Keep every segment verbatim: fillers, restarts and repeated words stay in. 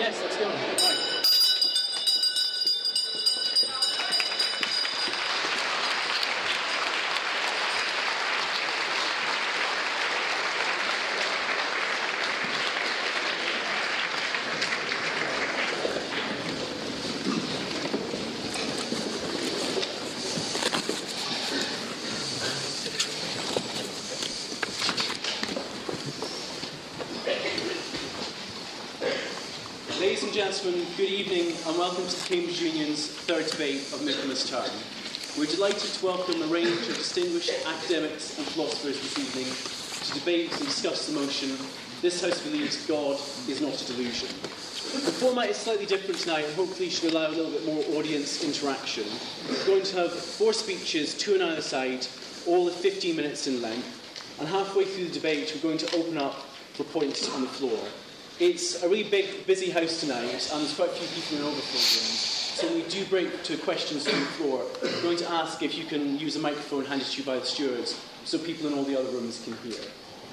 Yes, that's the one. Right. Good evening and welcome to Cambridge Union's third debate of Michaelmas term. We're delighted to welcome a range of distinguished academics and philosophers this evening to debate and discuss the motion, "This House believes God is not a delusion." The format is slightly different tonight and hopefully should allow a little bit more audience interaction. We're going to have four speeches, two on either side, all at fifteen minutes in length, and halfway through the debate we're going to open up for points on the floor. It's a really big, busy house tonight, and there's quite a few people in overflow rooms. So when we do break to questions on the floor, we're going to ask if you can use a microphone handed to you by the stewards, so people in all the other rooms can hear.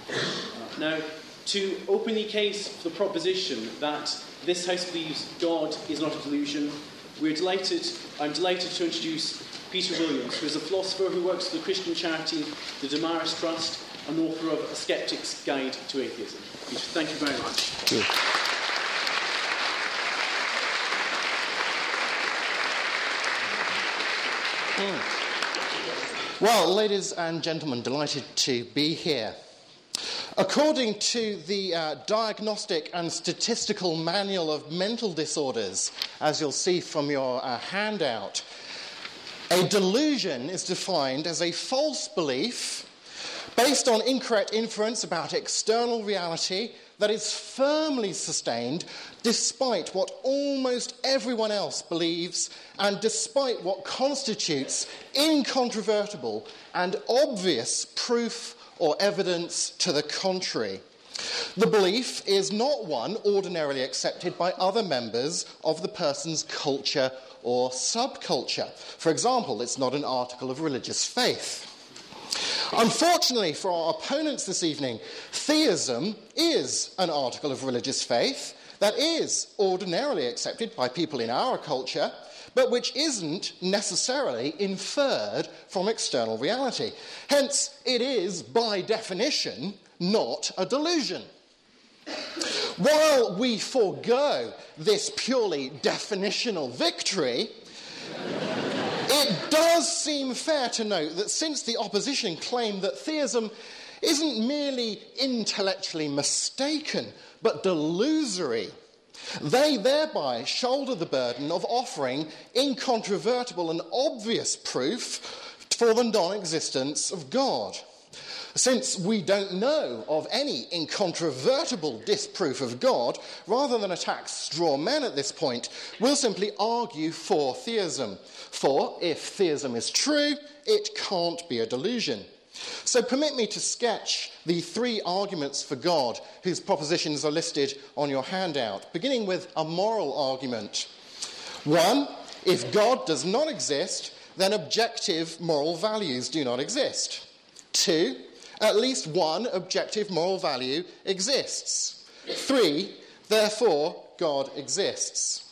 Uh, now, to open the case for the proposition that this house believes God is not a delusion, we're delighted. I'm delighted to introduce Peter Williams, who is a philosopher who works for the Christian charity, the Damaris Trust, and author of A Skeptic's Guide to Atheism. Thank you very much. Good. Mm. Well, ladies and gentlemen, delighted to be here. According to the uh, Diagnostic and Statistical Manual of Mental Disorders, as you'll see from your uh, handout, a delusion is defined as a false belief based on incorrect inference about external reality that is firmly sustained despite what almost everyone else believes and despite what constitutes incontrovertible and obvious proof or evidence to the contrary. The belief is not one ordinarily accepted by other members of the person's culture or subculture. For example, it's not an article of religious faith. Unfortunately for our opponents this evening, theism is an article of religious faith that is ordinarily accepted by people in our culture, but which isn't necessarily inferred from external reality. Hence, it is, by definition, not a delusion. While we forego this purely definitional victory, it does seem fair to note that since the opposition claimed that theism isn't merely intellectually mistaken, but delusory, they thereby shoulder the burden of offering incontrovertible and obvious proof for the non-existence of God. Since we don't know of any incontrovertible disproof of God, rather than attack straw men at this point, we'll simply argue for theism. For if theism is true, it can't be a delusion. So permit me to sketch the three arguments for God, whose propositions are listed on your handout, beginning with a moral argument. One, if God does not exist, then objective moral values do not exist. Two, at least one objective moral value exists. Three, therefore, God exists.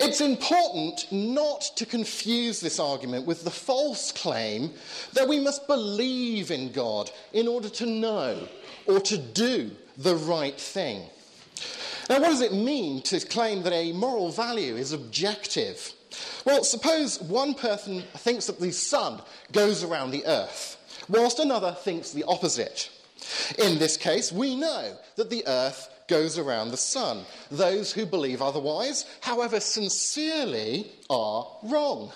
It's important not to confuse this argument with the false claim that we must believe in God in order to know or to do the right thing. Now, what does it mean to claim that a moral value is objective? Well, suppose one person thinks that the sun goes around the earth, whilst another thinks the opposite. In this case, we know that the earth goes around the sun. Those who believe otherwise, however sincerely, are wrong.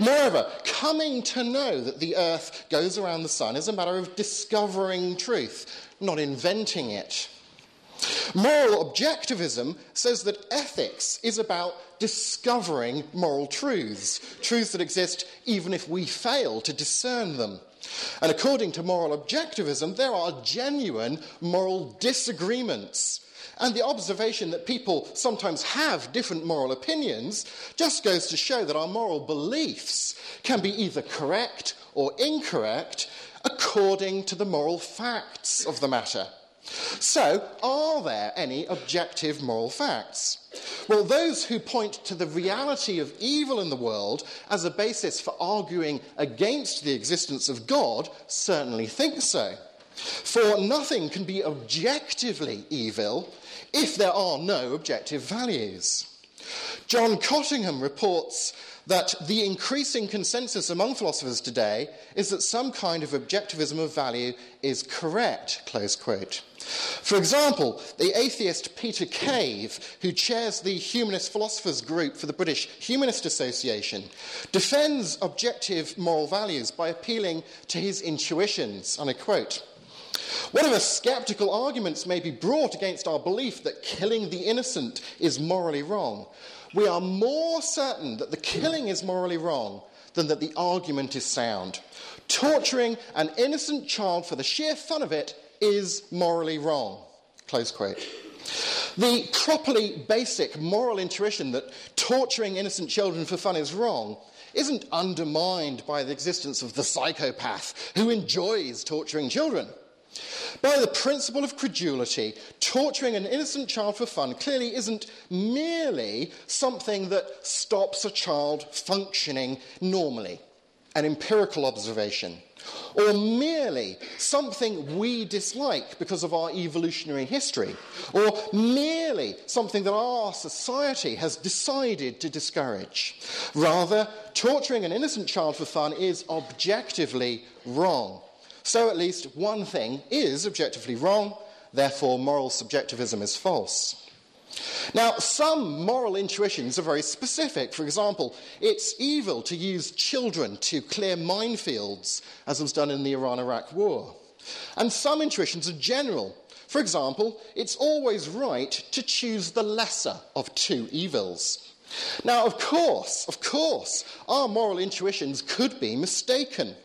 Moreover, coming to know that the earth goes around the sun is a matter of discovering truth, not inventing it. Moral objectivism says that ethics is about discovering moral truths, truths that exist even if we fail to discern them. And according to moral objectivism, there are genuine moral disagreements. And the observation that people sometimes have different moral opinions just goes to show that our moral beliefs can be either correct or incorrect according to the moral facts of the matter. So, are there any objective moral facts? Well, those who point to the reality of evil in the world as a basis for arguing against the existence of God certainly think so. For nothing can be objectively evil if there are no objective values. John Cottingham reports that the increasing consensus among philosophers today is that some kind of objectivism of value is correct, close quote. For example, the atheist Peter Cave, who chairs the Humanist Philosophers Group for the British Humanist Association, defends objective moral values by appealing to his intuitions, and I quote, "Whatever sceptical arguments may be brought against our belief that killing the innocent is morally wrong, we are more certain that the killing is morally wrong than that the argument is sound. Torturing an innocent child for the sheer fun of it is morally wrong." Close quote. The properly basic moral intuition that torturing innocent children for fun is wrong isn't undermined by the existence of the psychopath who enjoys torturing children. By the principle of credulity, torturing an innocent child for fun clearly isn't merely something that stops a child functioning normally, an empirical observation, or merely something we dislike because of our evolutionary history, or merely something that our society has decided to discourage. Rather, torturing an innocent child for fun is objectively wrong. So at least one thing is objectively wrong, therefore moral subjectivism is false. Now, some moral intuitions are very specific. For example, it's evil to use children to clear minefields, as was done in the Iran-Iraq war. And some intuitions are general. For example, it's always right to choose the lesser of two evils. Now, of course, of course, our moral intuitions could be mistaken.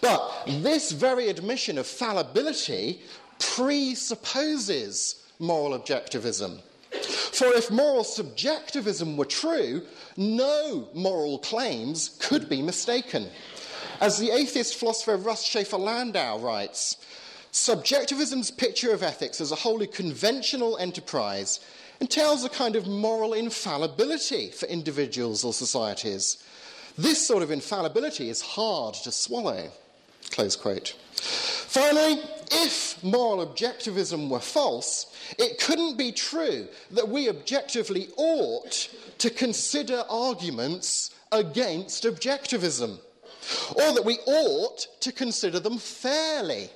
But this very admission of fallibility presupposes moral objectivism. For if moral subjectivism were true, no moral claims could be mistaken. As the atheist philosopher Russ Shafer-Landau writes, "Subjectivism's picture of ethics as a wholly conventional enterprise entails a kind of moral infallibility for individuals or societies. This sort of infallibility is hard to swallow." Close quote. Finally, if moral objectivism were false, it couldn't be true that we objectively ought to consider arguments against objectivism, or that we ought to consider them fairly.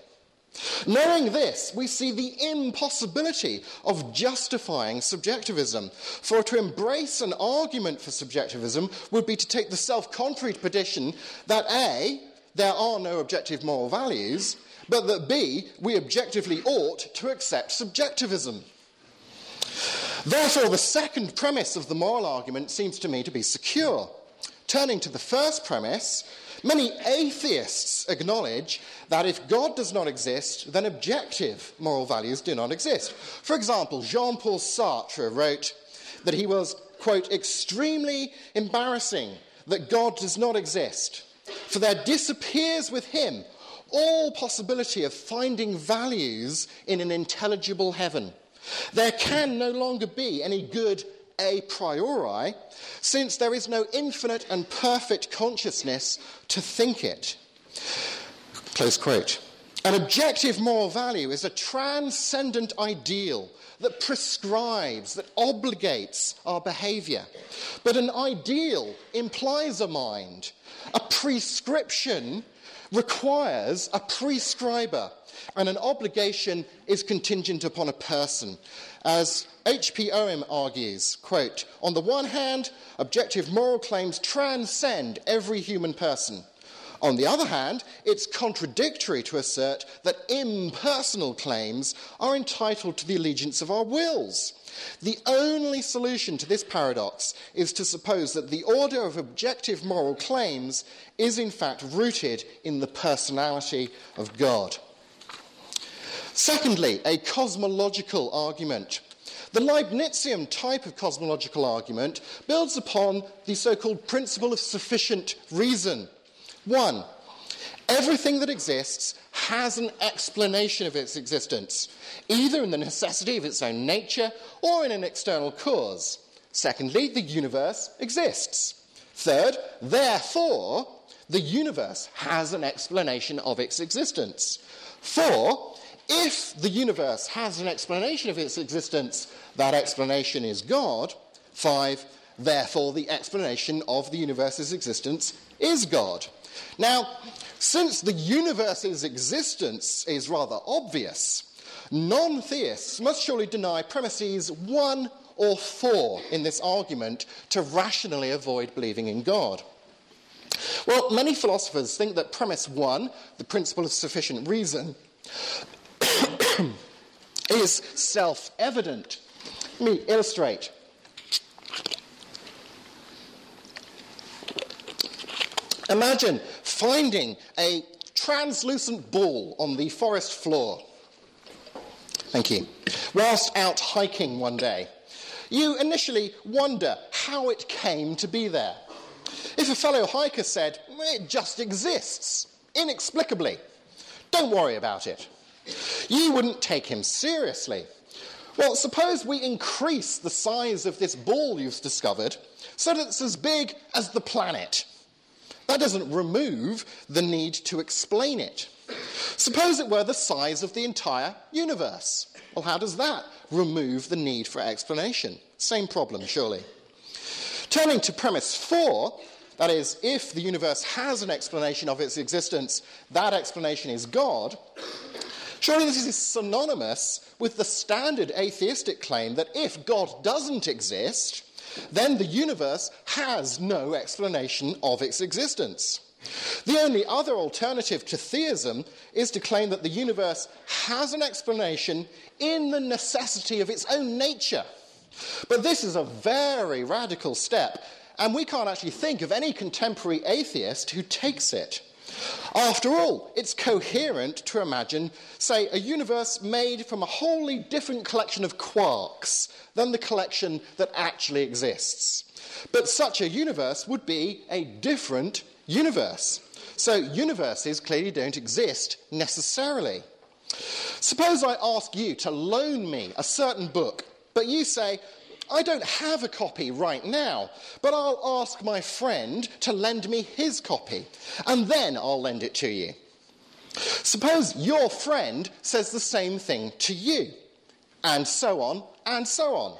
Knowing this, we see the impossibility of justifying subjectivism, for to embrace an argument for subjectivism would be to take the self-contrary position that A, there are no objective moral values, but that B, we objectively ought to accept subjectivism. Therefore, the second premise of the moral argument seems to me to be secure. Turning to the first premise, many atheists acknowledge that if God does not exist, then objective moral values do not exist. For example, Jean-Paul Sartre wrote that he was, quote, "extremely embarrassing that God does not exist, for there disappears with him all possibility of finding values in an intelligible heaven. There can no longer be any good a priori, since there is no infinite and perfect consciousness to think it." Close quote. An objective moral value is a transcendent ideal that prescribes, that obligates our behaviour. But an ideal implies a mind. A prescription requires a prescriber, and an obligation is contingent upon a person. As H P Owen argues, quote, "On the one hand, objective moral claims transcend every human person. On the other hand, it's contradictory to assert that impersonal claims are entitled to the allegiance of our wills. The only solution to this paradox is to suppose that the order of objective moral claims is in fact rooted in the personality of God." Secondly, a cosmological argument. The Leibnizian type of cosmological argument builds upon the so-called principle of sufficient reason. One, everything that exists has an explanation of its existence, either in the necessity of its own nature or in an external cause. Secondly, the universe exists. Third, therefore, the universe has an explanation of its existence. Four, if the universe has an explanation of its existence, that explanation is God. Five, therefore, the explanation of the universe's existence is God. Now, since the universe's existence is rather obvious, non-theists must surely deny premises one or four in this argument to rationally avoid believing in God. Well, many philosophers think that premise one, the principle of sufficient reason, is self-evident. Let me illustrate. Imagine finding a translucent ball on the forest floor. Thank you. Whilst out hiking one day, you initially wonder how it came to be there. If a fellow hiker said, it just exists, inexplicably, don't worry about it, you wouldn't take him seriously. Well, suppose we increase the size of this ball you've discovered so that it's as big as the planet. That doesn't remove the need to explain it. Suppose it were the size of the entire universe. Well, how does that remove the need for explanation? Same problem, surely. Turning to premise four, that is, if the universe has an explanation of its existence, that explanation is God, surely this is synonymous with the standard atheistic claim that if God doesn't exist, then the universe has no explanation of its existence. The only other alternative to theism is to claim that the universe has an explanation in the necessity of its own nature. But this is a very radical step, and we can't actually think of any contemporary atheist who takes it. After all, it's coherent to imagine, say, a universe made from a wholly different collection of quarks than the collection that actually exists. But such a universe would be a different universe. So universes clearly don't exist necessarily. Suppose I ask you to loan me a certain book, but you say, I don't have a copy right now, but I'll ask my friend to lend me his copy, and then I'll lend it to you. Suppose your friend says the same thing to you, and so on, and so on.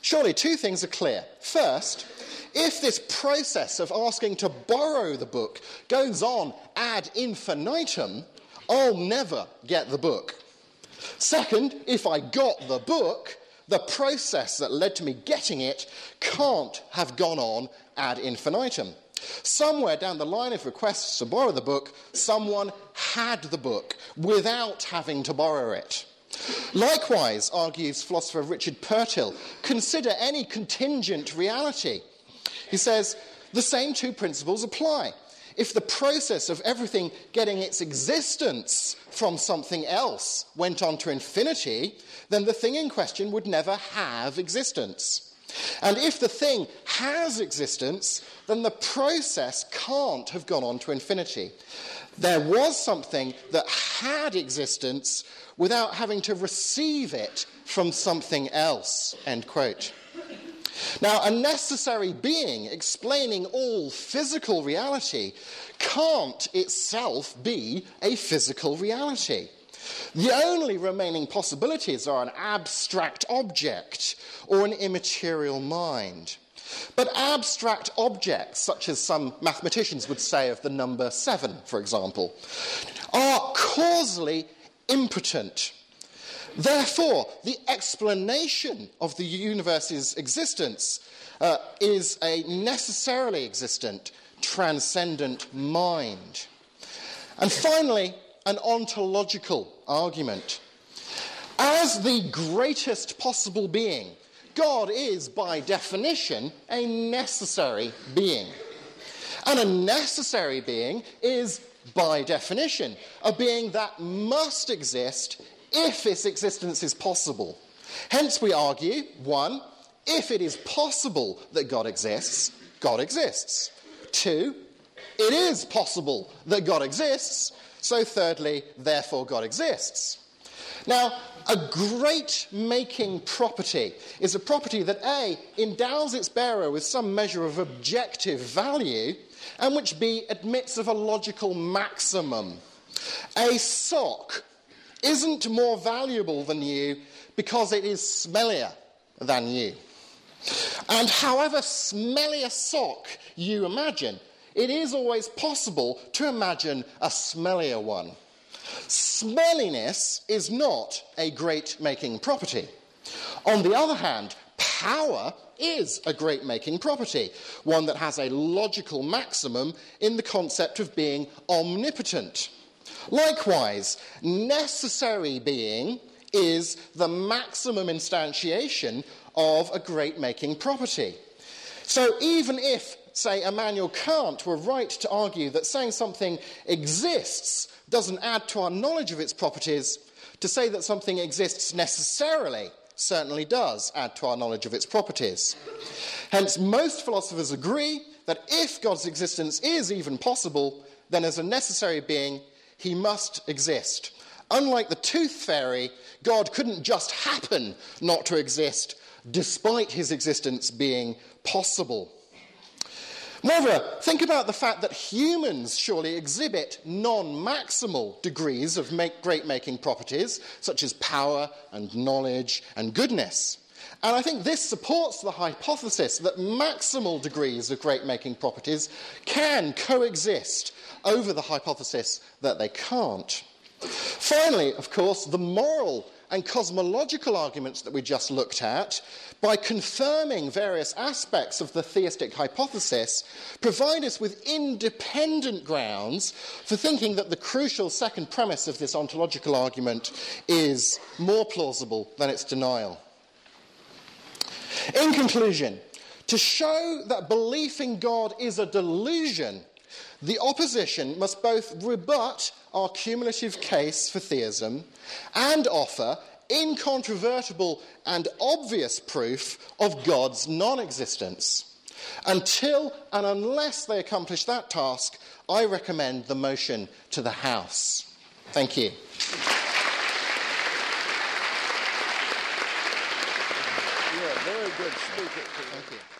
Surely two things are clear. First, if this process of asking to borrow the book goes on ad infinitum, I'll never get the book. Second, if I got the book, the process that led to me getting it can't have gone on ad infinitum. Somewhere down the line of requests to borrow the book, someone had the book without having to borrow it. Likewise, argues philosopher Richard Purtill, consider any contingent reality. He says, the same two principles apply. If the process of everything getting its existence from something else went on to infinity, then the thing in question would never have existence. And if the thing has existence, then the process can't have gone on to infinity. There was something that had existence without having to receive it from something else, end quote. Now, a necessary being explaining all physical reality can't itself be a physical reality. The only remaining possibilities are an abstract object or an immaterial mind. But abstract objects, such as some mathematicians would say of the number seven, for example, are causally impotent. Therefore, the explanation of the universe's existence uh, is a necessarily existent, transcendent mind. And finally, an ontological argument. As the greatest possible being, God is, by definition, a necessary being. And a necessary being is, by definition, a being that must exist if its existence is possible. Hence we argue, one, if it is possible that God exists, God exists. Two, it is possible that God exists, So thirdly, therefore God exists. Now, a great making property is a property that, A, endows its bearer with some measure of objective value, and which, B, admits of a logical maximum. A sock isn't more valuable than you because it is smellier than you. And however smelly a sock you imagine, it is always possible to imagine a smellier one. Smelliness is not a great-making property. On the other hand, power is a great-making property, one that has a logical maximum in the concept of being omnipotent. Likewise, necessary being is the maximum instantiation of a great-making property. So even if, say, Immanuel Kant were right to argue that saying something exists doesn't add to our knowledge of its properties, to say that something exists necessarily certainly does add to our knowledge of its properties. Hence, most philosophers agree that if God's existence is even possible, then as a necessary being, he must exist. Unlike the tooth fairy, God couldn't just happen not to exist, despite his existence being possible. Moreover, think about the fact that humans surely exhibit non-maximal degrees of great-making properties, such as power and knowledge and goodness. And I think this supports the hypothesis that maximal degrees of great-making properties can coexist over the hypothesis that they can't. Finally, of course, the moral and cosmological arguments that we just looked at, by confirming various aspects of the theistic hypothesis, provide us with independent grounds for thinking that the crucial second premise of this ontological argument is more plausible than its denial. In conclusion, to show that belief in God is a delusion, the opposition must both rebut our cumulative case for theism and offer incontrovertible and obvious proof of God's non-existence. Until and unless they accomplish that task, I recommend the motion to the House. Thank you. You're a very good speaker. Thank you.